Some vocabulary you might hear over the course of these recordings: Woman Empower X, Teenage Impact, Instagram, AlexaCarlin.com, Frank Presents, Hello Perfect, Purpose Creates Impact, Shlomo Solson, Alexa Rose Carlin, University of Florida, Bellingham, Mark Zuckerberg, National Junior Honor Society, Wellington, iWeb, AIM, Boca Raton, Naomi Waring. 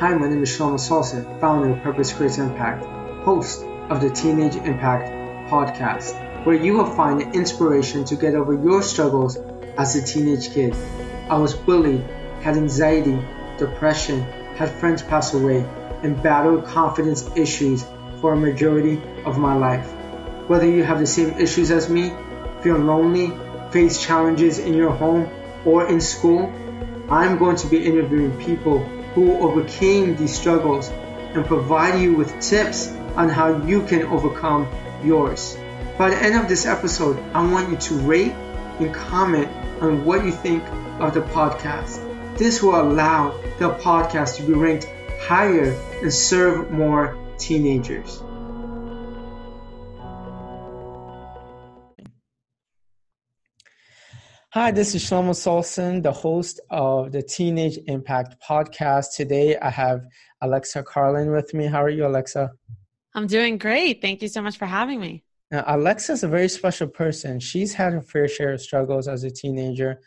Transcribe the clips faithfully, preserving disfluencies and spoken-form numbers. Hi, my name is Shlomo Solson, founder of Purpose Creates Impact, host of the Teenage Impact podcast, where you will find the inspiration to get over your struggles as a teenage kid. I was bullied, had anxiety, depression, had friends pass away, and battled confidence issues for a majority of my life. Whether you have the same issues as me, feel lonely, face challenges in your home or in school, I'm going to be interviewing people who overcame these struggles and provide you with tips on how you can overcome yours. By the end of this episode, I want you to rate and comment on what you think of the podcast. This will allow the podcast to be ranked higher and serve more teenagers. Hi, this is Shlomo Solson, the host of the Teenage Impact podcast. Today, I have Alexa Carlin with me. How are you, Alexa? I'm doing great. Thank you so much for having me. Now, Alexa's a very special person. She's had her fair share of struggles as a teenager,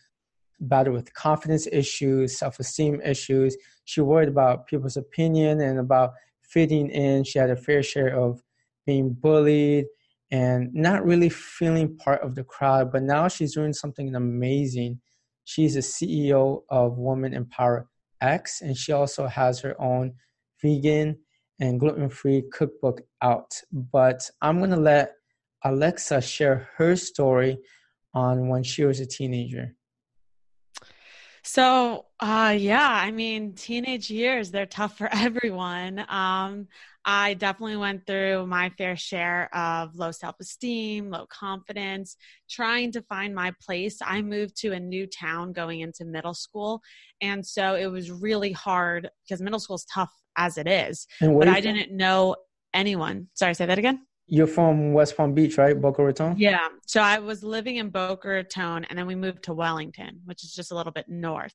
battled with confidence issues, self-esteem issues. She worried about people's opinion and about fitting in. She had a fair share of being bullied and not really feeling part of the crowd, but now she's doing something amazing. She's the C E O of Woman Empower X, and she also has her own vegan and gluten-free cookbook out. But I'm going to let Alexa share her story on when she was a teenager. So, uh, yeah, I mean, teenage years, they're tough for everyone. Um, I definitely went through my fair share of low self-esteem, low confidence, trying to find my place. I moved to a new town going into middle school. And so it was really hard because middle school is tough as it is. But I didn't know anyone. Sorry, say that again. You're from West Palm Beach, right? Boca Raton? Yeah. So I was living in Boca Raton, and then we moved to Wellington, which is just a little bit north.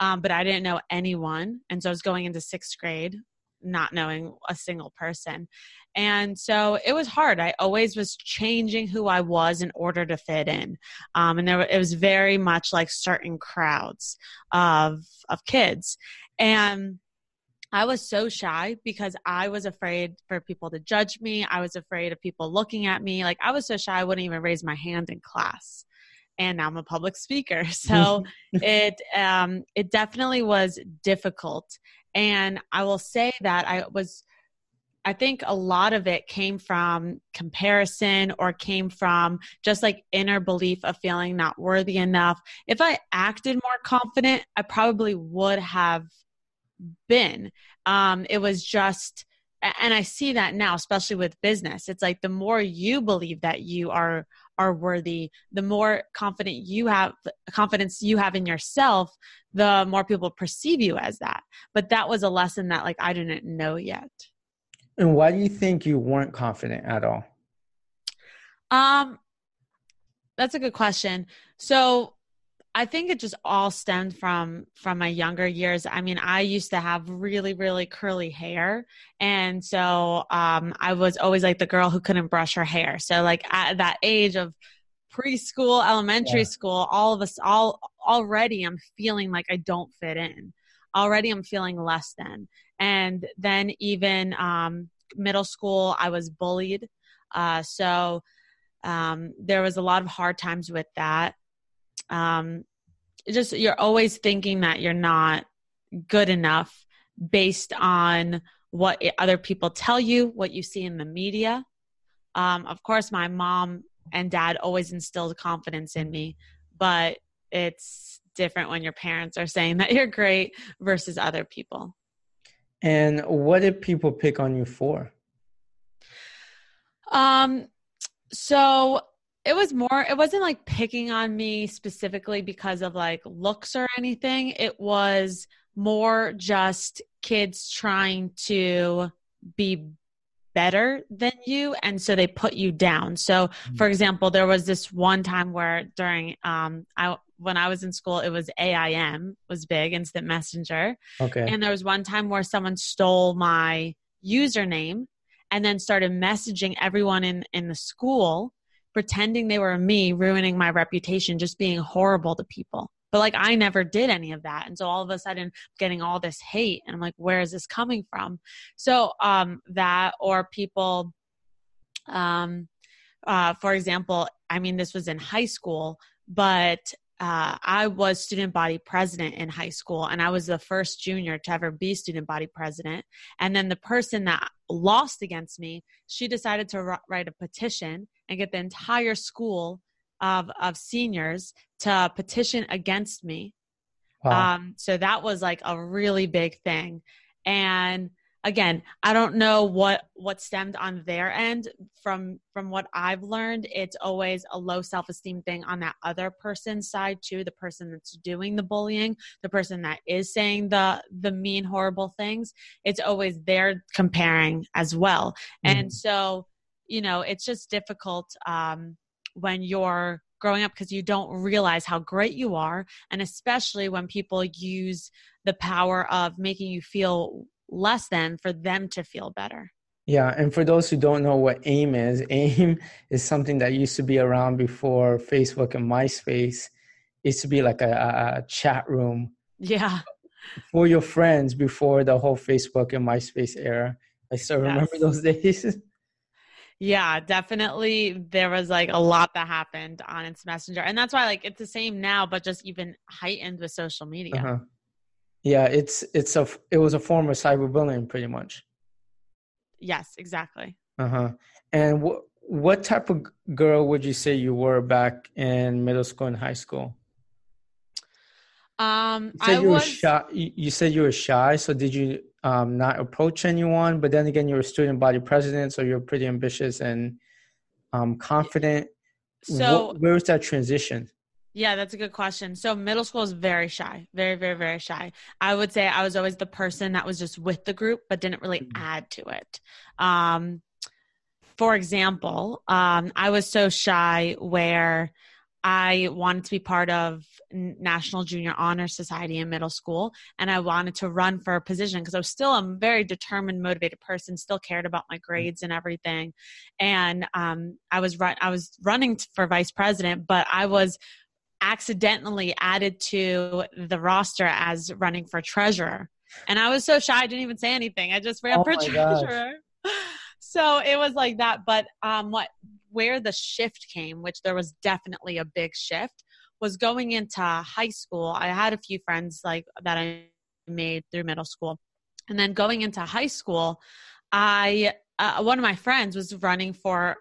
Um, but I didn't know anyone. And so I was going into sixth grade, not knowing a single person. And so it was hard. I always was changing who I was in order to fit in. Um, and there were, it was very much like certain crowds of of kids. And I was so shy because I was afraid for people to judge me. I was afraid of people looking at me. Like, I was so shy, I wouldn't even raise my hand in class. And now I'm a public speaker. So it um, it definitely was difficult. And I will say that I was, I think a lot of it came from comparison or came from just like inner belief of feeling not worthy enough. If I acted more confident, I probably would have been. Um, it was just, and I see that now, especially with business. It's like the more you believe that you are are worthy, the more confident you have, confidence you have in yourself, the more people perceive you as that. But that was a lesson that, like, I didn't know yet. And why do you think you weren't confident at all? Um, that's a good question. So I think it just all stemmed from, from my younger years. I mean, I used to have really, really curly hair. And so um, I was always like the girl who couldn't brush her hair. So like at that age of preschool, elementary yeah. school, all of us, all already I'm feeling like I don't fit in. Already I'm feeling less than. And then even um, middle school, I was bullied. Uh, so um, there was a lot of hard times with that. Um, just, you're always thinking that you're not good enough based on what other people tell you, what you see in the media. Um, of course my mom and dad always instilled confidence in me, but it's different when your parents are saying that you're great versus other people. And what did people pick on you for? Um, so It was more, it wasn't like picking on me specifically because of like looks or anything. It was more just kids trying to be better than you. And so they put you down. So mm-hmm. for example, there was this one time where during, um, I, when I was in school, it was A I M was big, instant messenger. Okay. And there was one time where someone stole my username and then started messaging everyone in, in the school, pretending they were me, ruining my reputation, just being horrible to people. But like, I never did any of that. And so all of a sudden I'm getting all this hate and I'm like, where is this coming from? So, um, that, or people, um, uh, for example, I mean, this was in high school, but, uh, I was student body president in high school, and I was the first junior to ever be student body president. And then the person that lost against me, she decided to write a petition and get the entire school of, of seniors to petition against me. Wow. Um, so that was like a really big thing. And again, I don't know what, what stemmed on their end. From, from what I've learned, it's always a low self-esteem thing on that other person's side too, the person that's doing the bullying, the person that is saying the, the mean, horrible things. It's always they're comparing as well. Mm. And so, you know, it's just difficult um, when you're growing up, because you don't realize how great you are. And especially when people use the power of making you feel less than for them to feel better. Yeah. And for those who don't know what AIM is, AIM is something that used to be around before Facebook and MySpace. It used to be like a, a chat room. Yeah. For your friends before the whole Facebook and MySpace era. I still remember yes. those days. Yeah, definitely. There was like a lot that happened on its messenger. And that's why like it's the same now, but just even heightened with social media. Uh-huh. Yeah, it's it's a it was a form of cyberbullying, pretty much. Yes, exactly. Uh huh. And what what type of girl would you say you were back in middle school and high school? Um, you said I you was were shy. You said you were shy. So did you um, not approach anyone? But then again, you were student body president, so you're pretty ambitious and um, confident. So what, where was that transition? Yeah, that's a good question. So middle school is very shy, very, very, very shy. I would say I was always the person that was just with the group, but didn't really add to it. Um, for example, um, I was so shy where I wanted to be part of National Junior Honor Society in middle school, and I wanted to run for a position because I was still a very determined, motivated person, still cared about my grades and everything. And um, I was run- I was running for vice president, but I was accidentally added to the roster as running for treasurer. And I was so shy, I didn't even say anything. I just ran oh for treasurer. Gosh. So it was like that. But um, what where the shift came, which there was definitely a big shift, was going into high school. I had a few friends like that I made through middle school. And then going into high school, I uh, one of my friends was running for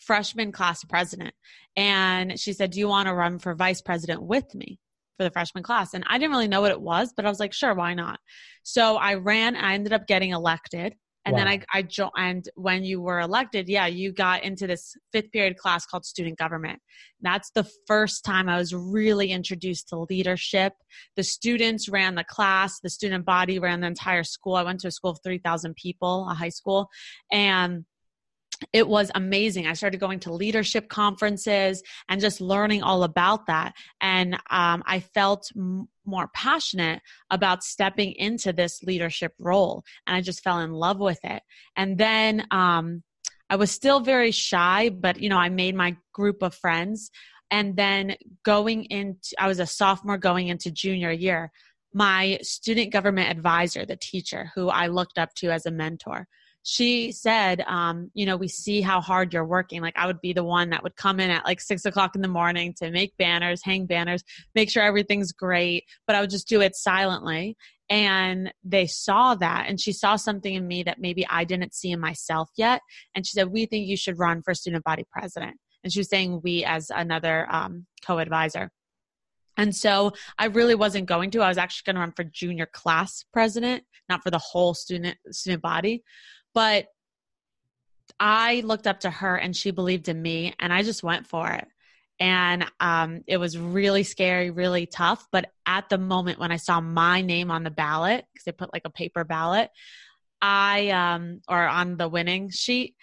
freshman class president. And she said, do you want to run for vice president with me for the freshman class? And I didn't really know what it was, but I was like, sure, why not? So I ran, I ended up getting elected. And wow. then I, I joined, and when you were elected, yeah, you got into this fifth period class called student government. That's the first time I was really introduced to leadership. The students ran the class, the student body ran the entire school. I went to a school of three thousand people, a high school. And it was amazing. I started going to leadership conferences and just learning all about that. And um, I felt m- more passionate about stepping into this leadership role. And I just fell in love with it. And then um, I was still very shy, but, you know, I made my group of friends. And then going into, I was a sophomore going into junior year, my student government advisor, the teacher who I looked up to as a mentor, she said, um, you know, we see how hard you're working. Like I would be the one that would come in at like six o'clock in the morning to make banners, hang banners, make sure everything's great. But I would just do it silently. And they saw that. And she saw something in me that maybe I didn't see in myself yet. And she said, we think you should run for student body president. And she was saying we as another um, co-advisor. And so I really wasn't going to. I was actually going to run for junior class president, not for the whole student student body. But I looked up to her and she believed in me and I just went for it. And um, it was really scary, really tough. But at the moment when I saw my name on the ballot, because they put like a paper ballot, I um, or on the winning sheet,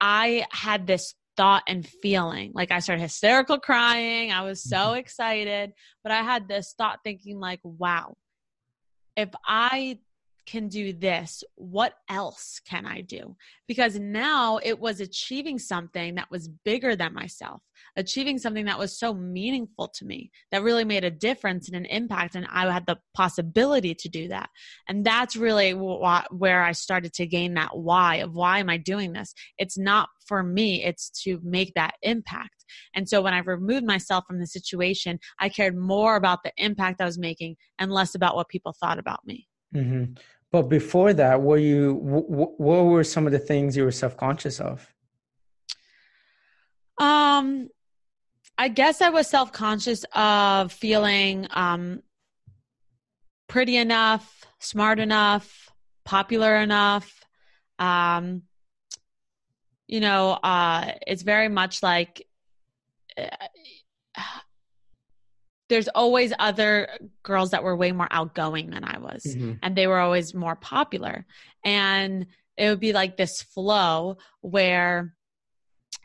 I had this thought and feeling. Like I started hysterical crying. I was so excited. But I had this thought thinking like, wow, if I can do this, what else can I do? Because now it was achieving something that was bigger than myself, achieving something that was so meaningful to me, that really made a difference and an impact, and I had the possibility to do that. And that's really wh- where I started to gain that why of why am I doing this? It's not for me, it's to make that impact. And so when I removed myself from the situation, I cared more about the impact I was making and less about what people thought about me. Mm-hmm. But before that, were you? W- what were some of the things you were self-conscious of? Um, I guess I was self-conscious of feeling um, pretty enough, smart enough, popular enough. Um, you know, uh, it's very much like uh, there's always other girls that were way more outgoing than I was, mm-hmm. and they were always more popular. And it would be like this flow where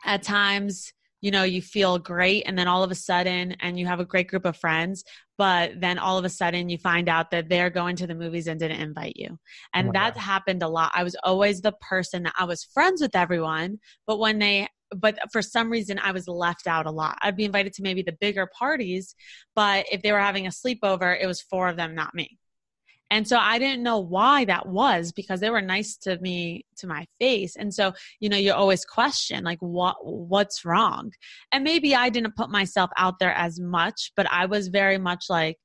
at times, you know, you feel great, and then all of a sudden, and you have a great group of friends, but then all of a sudden you find out that they're going to the movies and didn't invite you. And oh my that God. happened a lot. I was always the person that I was friends with everyone, but when they But for some reason, I was left out a lot. I'd be invited to maybe the bigger parties, but if they were having a sleepover, it was four of them, not me. And so I didn't know why that was, because they were nice to me, to my face. And so, you know, you always question like, what, what's wrong? And maybe I didn't put myself out there as much, but I was very much like,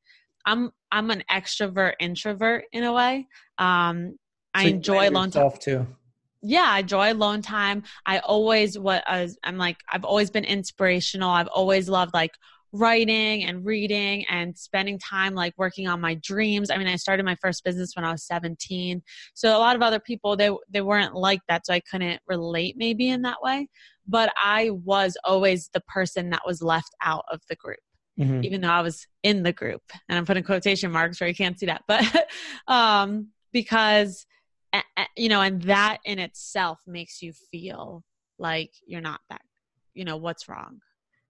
I'm, I'm an extrovert introvert in a way. Um, so I enjoy alone time too. Yeah, I enjoy alone time. I always what I'm like. I've always been inspirational. I've always loved like writing and reading and spending time like working on my dreams. I mean, I started my first business when I was seventeen. So a lot of other people they they weren't like that, so I couldn't relate maybe in that way. But I was always the person that was left out of the group, mm-hmm. even though I was in the group. And I'm putting quotation marks where you can't see that, but um, because. You know, and that in itself makes you feel like you're not that, you know, what's wrong.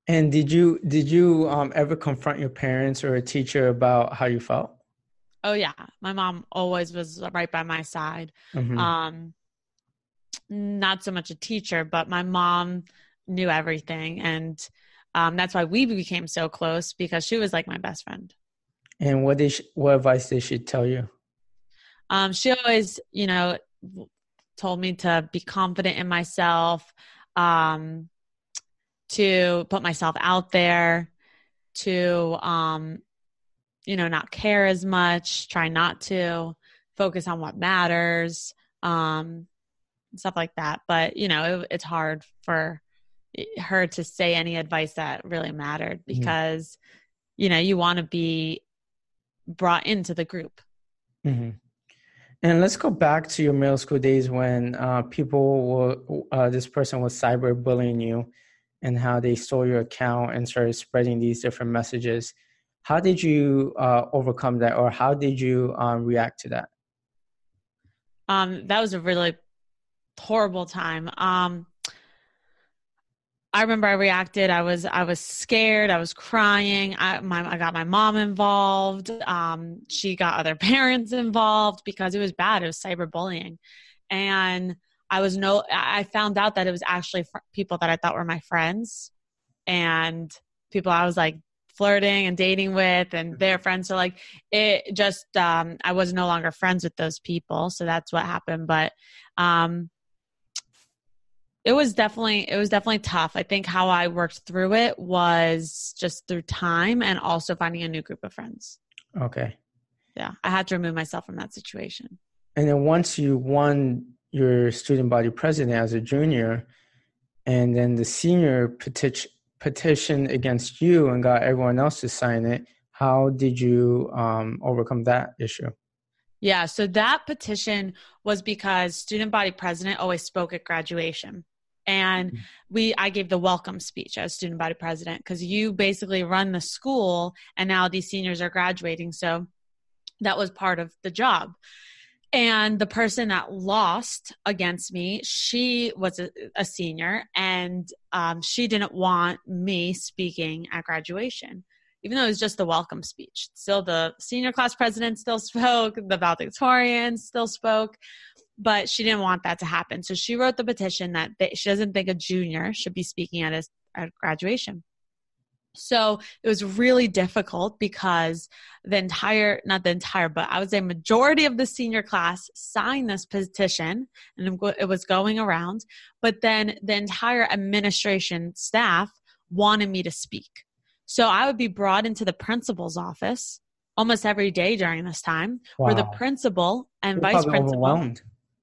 And did you, did you um, ever confront your parents or a teacher about how you felt? Oh yeah. My mom always was right by my side. Mm-hmm. Um, not so much a teacher, but my mom knew everything. And um, that's why we became so close, because she was like my best friend. And what did she, what advice did she tell you? Um, she always, you know, told me to be confident in myself, um, to put myself out there, to, um, you know, not care as much, try not to focus on what matters, um, stuff like that. But, you know, it, it's hard for her to say any advice that really mattered, because, mm-hmm. you know, you want to be brought into the group. Mm-hmm. And let's go back to your middle school days when uh, people were, uh, this person was cyberbullying you, and how they stole your account and started spreading these different messages. How did you uh, overcome that, or how did you uh, react to that? Um, that was a really horrible time. Um, I remember I reacted. I was I was scared. I was crying. I my I got my mom involved. Um, she got other parents involved, because it was bad. It was cyberbullying, and I was no. I found out that it was actually fr- people that I thought were my friends, and people I was like flirting and dating with, and their friends. So like it just um, I was no longer friends with those people. So that's what happened. But. Um, It was definitely, it was definitely tough. I think how I worked through it was just through time and also finding a new group of friends. Okay. Yeah. I had to remove myself from that situation. And then once you won your student body president as a junior, and then the senior peti- petitioned against you and got everyone else to sign it, how did you um, overcome that issue? Yeah. So that petition was because student body president always spoke at graduation. And we, I gave the welcome speech as student body president, because you basically run the school, and now these seniors are graduating. So that was part of the job. And the person that lost against me, she was a, a senior, and um, she didn't want me speaking at graduation. even though it was just the welcome speech. Still the senior class president still spoke, the valedictorian still spoke, but she didn't want that to happen. So she wrote the petition that she doesn't think a junior should be speaking at a at graduation. So it was really difficult because the entire, not the entire, but I would say majority of the senior class signed this petition, and it was going around, but then the entire administration staff wanted me to speak. So I would be brought into the principal's office almost every day during this time, wow. where the principal and You're vice principal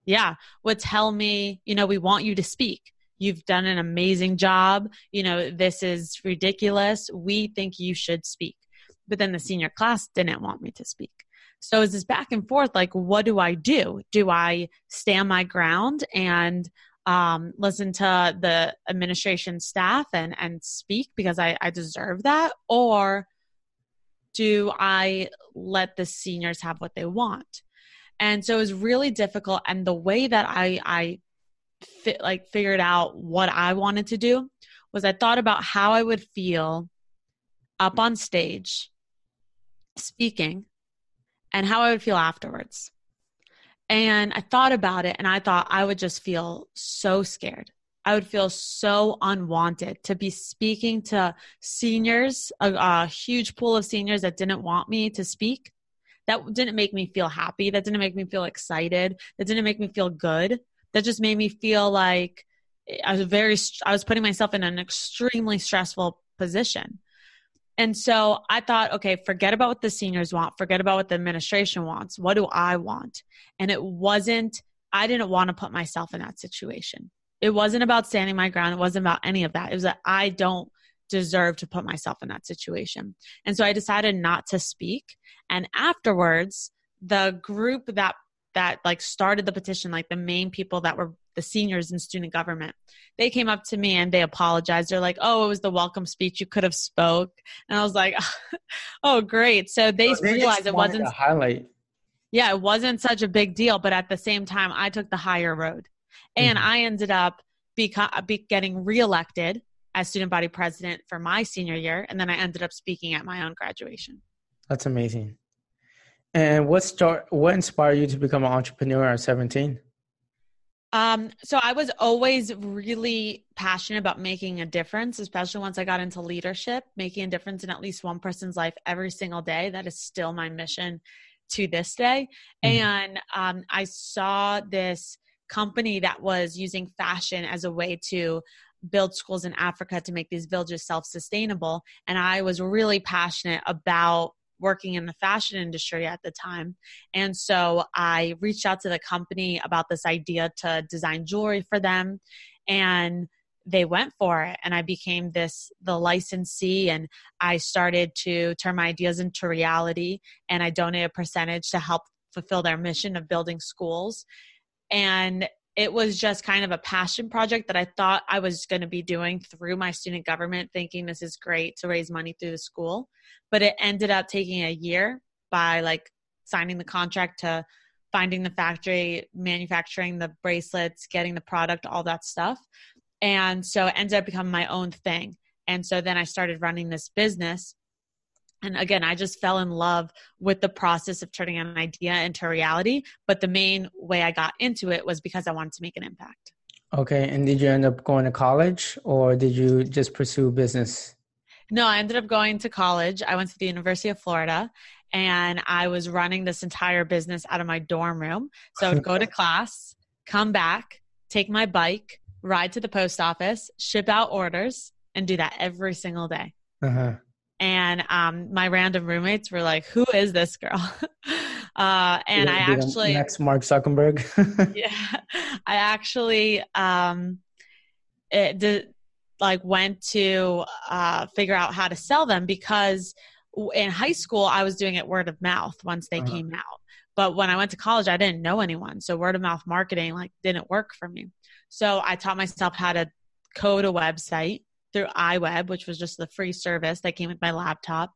yeah, would tell me, you know, we want you to speak. You've done an amazing job. You know, this is ridiculous. We think you should speak. But then the senior class didn't want me to speak. So it's this back and forth, like, what do I do? Do I stand my ground and um, listen to the administration staff and, and speak because I, I deserve that? Or do I let the seniors have what they want? And so it was really difficult. And the way that I, I, Fit, like figured out what I wanted to do was I thought about how I would feel up on stage speaking and how I would feel afterwards. And I thought about it and I thought I would just feel so scared. I would feel so unwanted to be speaking to seniors, a, a huge pool of seniors that didn't want me to speak. That didn't make me feel happy. That didn't make me feel excited. That didn't make me feel good. That just made me feel like I was very, I was putting myself in an extremely stressful position. And so I thought, okay, forget about what the seniors want. Forget about what the administration wants. What do I want? And it wasn't, I didn't want to put myself in that situation. It wasn't about standing my ground. It wasn't about any of that. It was that I don't deserve to put myself in that situation. And so I decided not to speak. And afterwards, the group that that like started the petition, like the main people that were the seniors in student government, they came up to me and they apologized. They're like, oh, it was the welcome speech. You could have spoke. And I was like, oh, great. So they, so they realized it wasn't a highlight. Yeah. It wasn't such a big deal, but at the same time, I took the higher road and mm-hmm. I ended up beca- be getting reelected as student body president for my senior year. And then I ended up speaking at my own graduation. That's amazing. And what start? What inspired you to become an entrepreneur at seventeen? Um, so I was always really passionate about making a difference, especially once I got into leadership, making a difference in at least one person's life every single day. That is still my mission to this day. Mm-hmm. And um, I saw this company that was using fashion as a way to build schools in Africa to make these villages self-sustainable. And I was really passionate about working in the fashion industry at the time. And so I reached out to the company about this idea to design jewelry for them, and they went for it. And I became this, the licensee, and I started to turn my ideas into reality, and I donated a percentage to help fulfill their mission of building schools. And it was just kind of a passion project that I thought I was going to be doing through my student government, thinking this is great to raise money through the school. But it ended up taking a year by like signing the contract to finding the factory, manufacturing the bracelets, getting the product, all that stuff. And so it ended up becoming my own thing. And so then I started running this business. And again, I just fell in love with the process of turning an idea into reality. But the main way I got into it was because I wanted to make an impact. Okay. And did you end up going to college, or did you just pursue business? No, I ended up going to college. I went to the University of Florida, and I was running this entire business out of my dorm room. So I would go to class, come back, take my bike, ride to the post office, ship out orders, and do that every single day. Uh-huh. And um, my random roommates were like, who is this girl? uh, and yeah, I actually... Next Mark Zuckerberg. yeah. I actually um, it did, like went to uh, figure out how to sell them, because in high school, I was doing it word of mouth once they uh-huh. came out. But when I went to college, I didn't know anyone. So word of mouth marketing like didn't work for me. So I taught myself how to code a website through iWeb, which was just the free service that came with my laptop.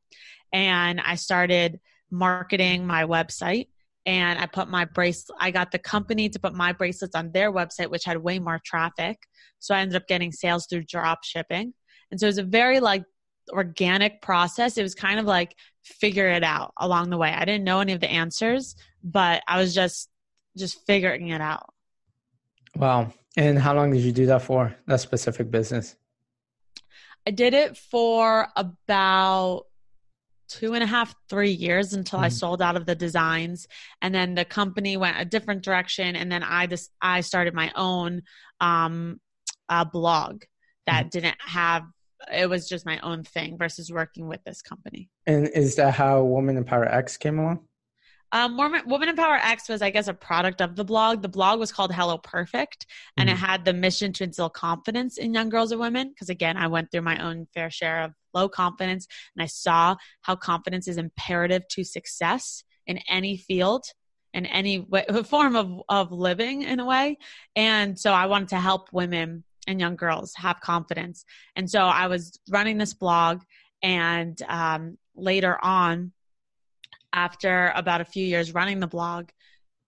And I started marketing my website, and I put my bracelet, I got the company to put my bracelets on their website, which had way more traffic. So I ended up getting sales through drop shipping. And so it was a very like organic process. It was kind of like figure it out along the way. I didn't know any of the answers, but I was just, just figuring it out. Wow. And how long did you do that for, that specific business? I did it for about two and a half, three years until mm-hmm. I sold out of the designs. And then the company went a different direction. And then I just, I started my own um, uh, blog that mm-hmm. didn't have, it was just my own thing versus working with this company. And is that how Woman Empower X came along? Um, Woman, Woman Empower X was, I guess, a product of the blog. The blog was called Hello Perfect, and mm-hmm. it had the mission to instill confidence in young girls and women. Because again, I went through my own fair share of low confidence, and I saw how confidence is imperative to success in any field, in any way, form of, of living in a way. And so I wanted to help women and young girls have confidence. And so I was running this blog, and um, later on, after about a few years running the blog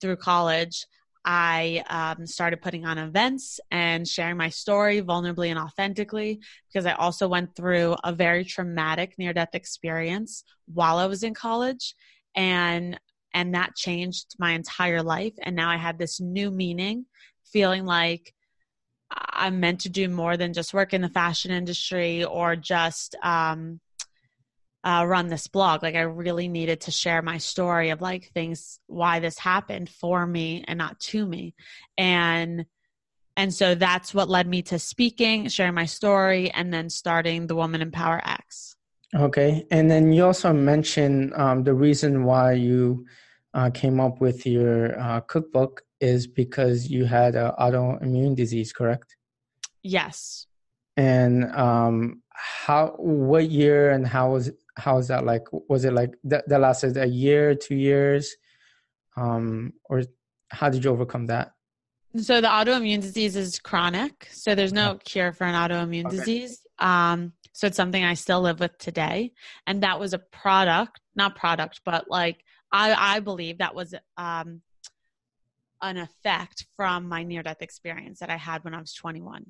through college, I um, started putting on events and sharing my story vulnerably and authentically, because I also went through a very traumatic near-death experience while I was in college, and and that changed my entire life. And now I had this new meaning, feeling like I'm meant to do more than just work in the fashion industry or just um, Uh, run this blog. Like I really needed to share my story of like things, why this happened for me and not to me. And, and so that's what led me to speaking, sharing my story, and then starting the Woman Empower X. Okay. And then you also mentioned um, the reason why you uh, came up with your uh, cookbook is because you had an autoimmune disease, correct? Yes. And um, how, what year and how was How is that like? Was it like that, that lasted a year, two years? Um, or how did you overcome that? So the autoimmune disease is chronic. So there's no cure for an autoimmune okay. disease. Um, so it's something I still live with today. And that was a product, not product, but like I, I believe that was um, an effect from my near-death experience that I had when I was twenty-one.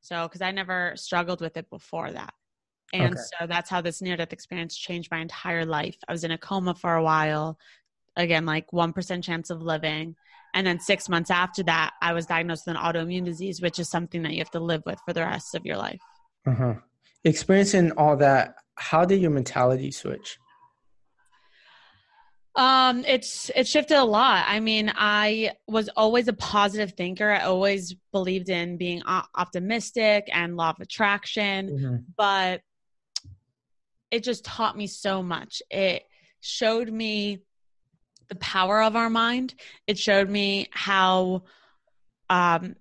So because I never struggled with it before that. And okay. so that's how this near-death experience changed my entire life. I was in a coma for a while, again, like one percent chance of living. And then six months after that, I was diagnosed with an autoimmune disease, which is something that you have to live with for the rest of your life. Uh-huh. Experiencing all that, how did your mentality switch? Um, it's, it shifted a lot. I mean, I was always a positive thinker. I always believed in being optimistic and law of attraction, mm-hmm. but it just taught me so much. It showed me the power of our mind. It showed me how, um,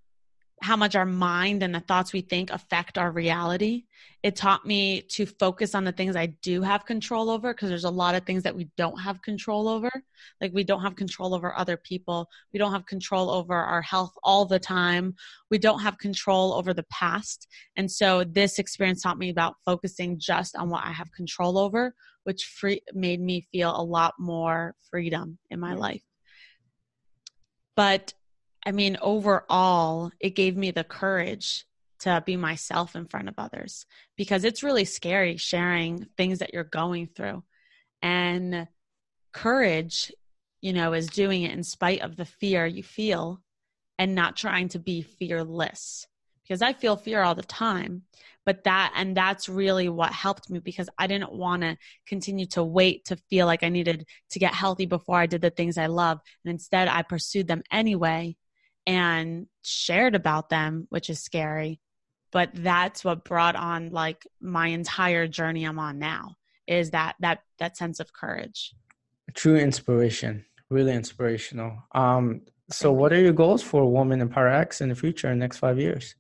how much our mind and the thoughts we think affect our reality. It taught me to focus on the things I do have control over, because there's a lot of things that we don't have control over. Like we don't have control over other people. We don't have control over our health all the time. We don't have control over the past. And so this experience taught me about focusing just on what I have control over, which free- made me feel a lot more freedom in my life. But I mean, overall, it gave me the courage to be myself in front of others, because it's really scary sharing things that you're going through. And courage, you know, is doing it in spite of the fear you feel and not trying to be fearless, because I feel fear all the time. But that, and that's really what helped me, because I didn't want to continue to wait to feel like I needed to get healthy before I did the things I love. And instead I pursued them anyway and shared about them, which is scary. But that's what brought on like my entire journey I'm on now, is that that that sense of courage. True inspiration, really inspirational. Um, so what are your goals for Woman Empower X in the future, in the next five years?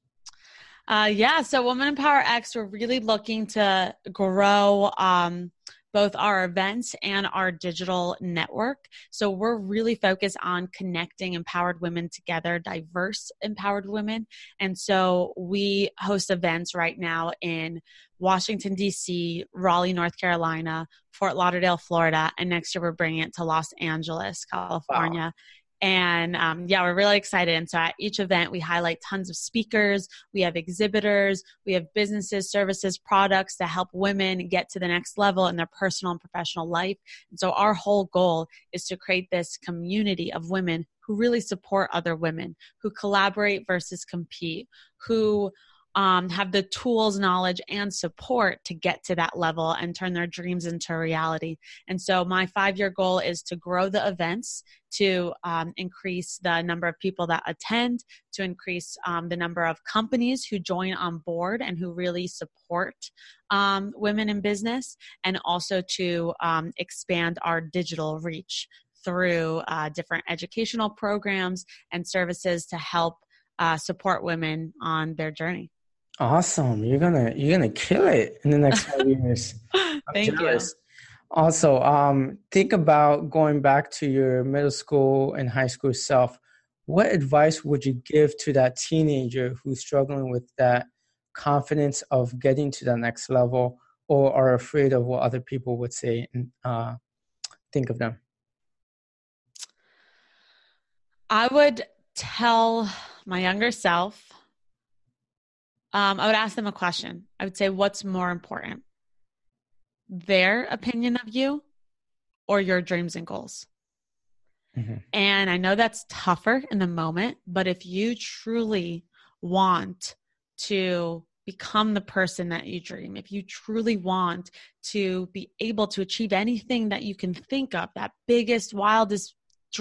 Uh, yeah, so Woman Empower X, we're really looking to grow um, both our events and our digital network. So we're really focused on connecting empowered women together, diverse empowered women. And so we host events right now in Washington, D C, Raleigh, North Carolina, Fort Lauderdale, Florida, and next year we're bringing it to Los Angeles, California. Wow. And um, yeah, we're really excited. And so at each event, we highlight tons of speakers, we have exhibitors, we have businesses, services, products to help women get to the next level in their personal and professional life. And so our whole goal is to create this community of women who really support other women, who collaborate versus compete, who Um, have the tools, knowledge, and support to get to that level and turn their dreams into reality. And so my five-year goal is to grow the events, to um, increase the number of people that attend, to increase um, the number of companies who join on board and who really support um, women in business, and also to um, expand our digital reach through uh, different educational programs and services to help uh, support women on their journey. Awesome. You're gonna you're gonna kill it in the next five years. Thank jealous. you. Also, um, think about going back to your middle school and high school self. What advice would you give to that teenager who's struggling with that confidence of getting to that next level, or are afraid of what other people would say and uh, think of them? I would tell my younger self, Um, I would ask them a question. I would say, what's more important, their opinion of you or your dreams and goals? Mm-hmm. And I know that's tougher in the moment, but if you truly want to become the person that you dream, if you truly want to be able to achieve anything that you can think of, that biggest, wildest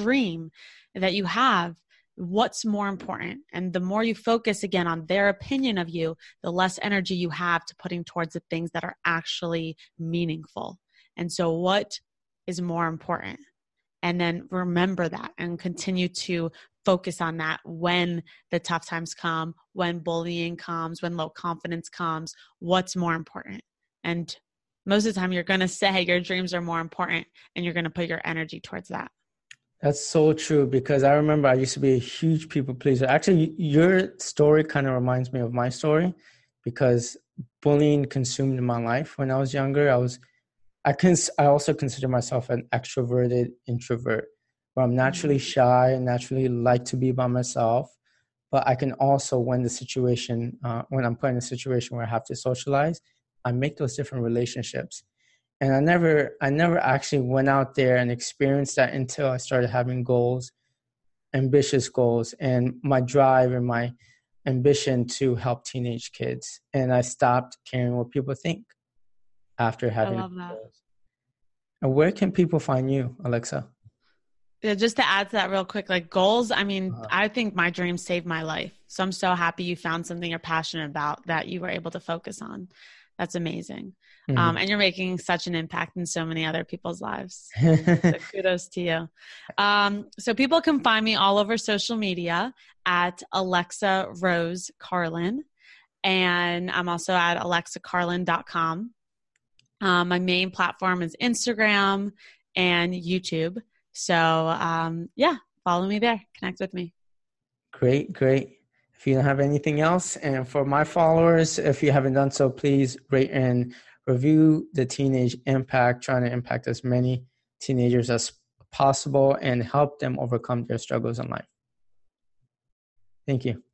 dream that you have, what's more important? And the more you focus again on their opinion of you, the less energy you have to putting towards the things that are actually meaningful. And so what is more important? And then remember that and continue to focus on that when the tough times come, when bullying comes, when low confidence comes, what's more important? And most of the time you're going to say your dreams are more important and you're going to put your energy towards that. That's so true, because I remember I used to be a huge people pleaser. Actually, your story kind of reminds me of my story, because bullying consumed my life when I was younger. I was, I cons- I also consider myself an extroverted introvert, where I'm naturally shy and naturally like to be by myself. But I can also, when the situation, uh, when I'm put in a situation where I have to socialize, I make those different relationships. And I never, I never actually went out there and experienced that until I started having goals, ambitious goals, and my drive and my ambition to help teenage kids. And I stopped caring what people think after having I love that. goals. And where can people find you, Alexa? Yeah, just to add to that real quick, like goals, I mean, uh-huh. I think my dream saved my life. So I'm so happy you found something you're passionate about that you were able to focus on. That's amazing. Mm-hmm. Um, and you're making such an impact in so many other people's lives. So kudos to you. Um, so people can find me all over social media at Alexa Rose Carlin. And I'm also at Alexa Carlin dot com. Um, my main platform is Instagram and YouTube. So um, yeah, follow me there. Connect with me. Great, great. If you don't have anything else, and for my followers, if you haven't done so, please rate and review the Teenage Impact, trying to impact as many teenagers as possible and help them overcome their struggles in life. Thank you.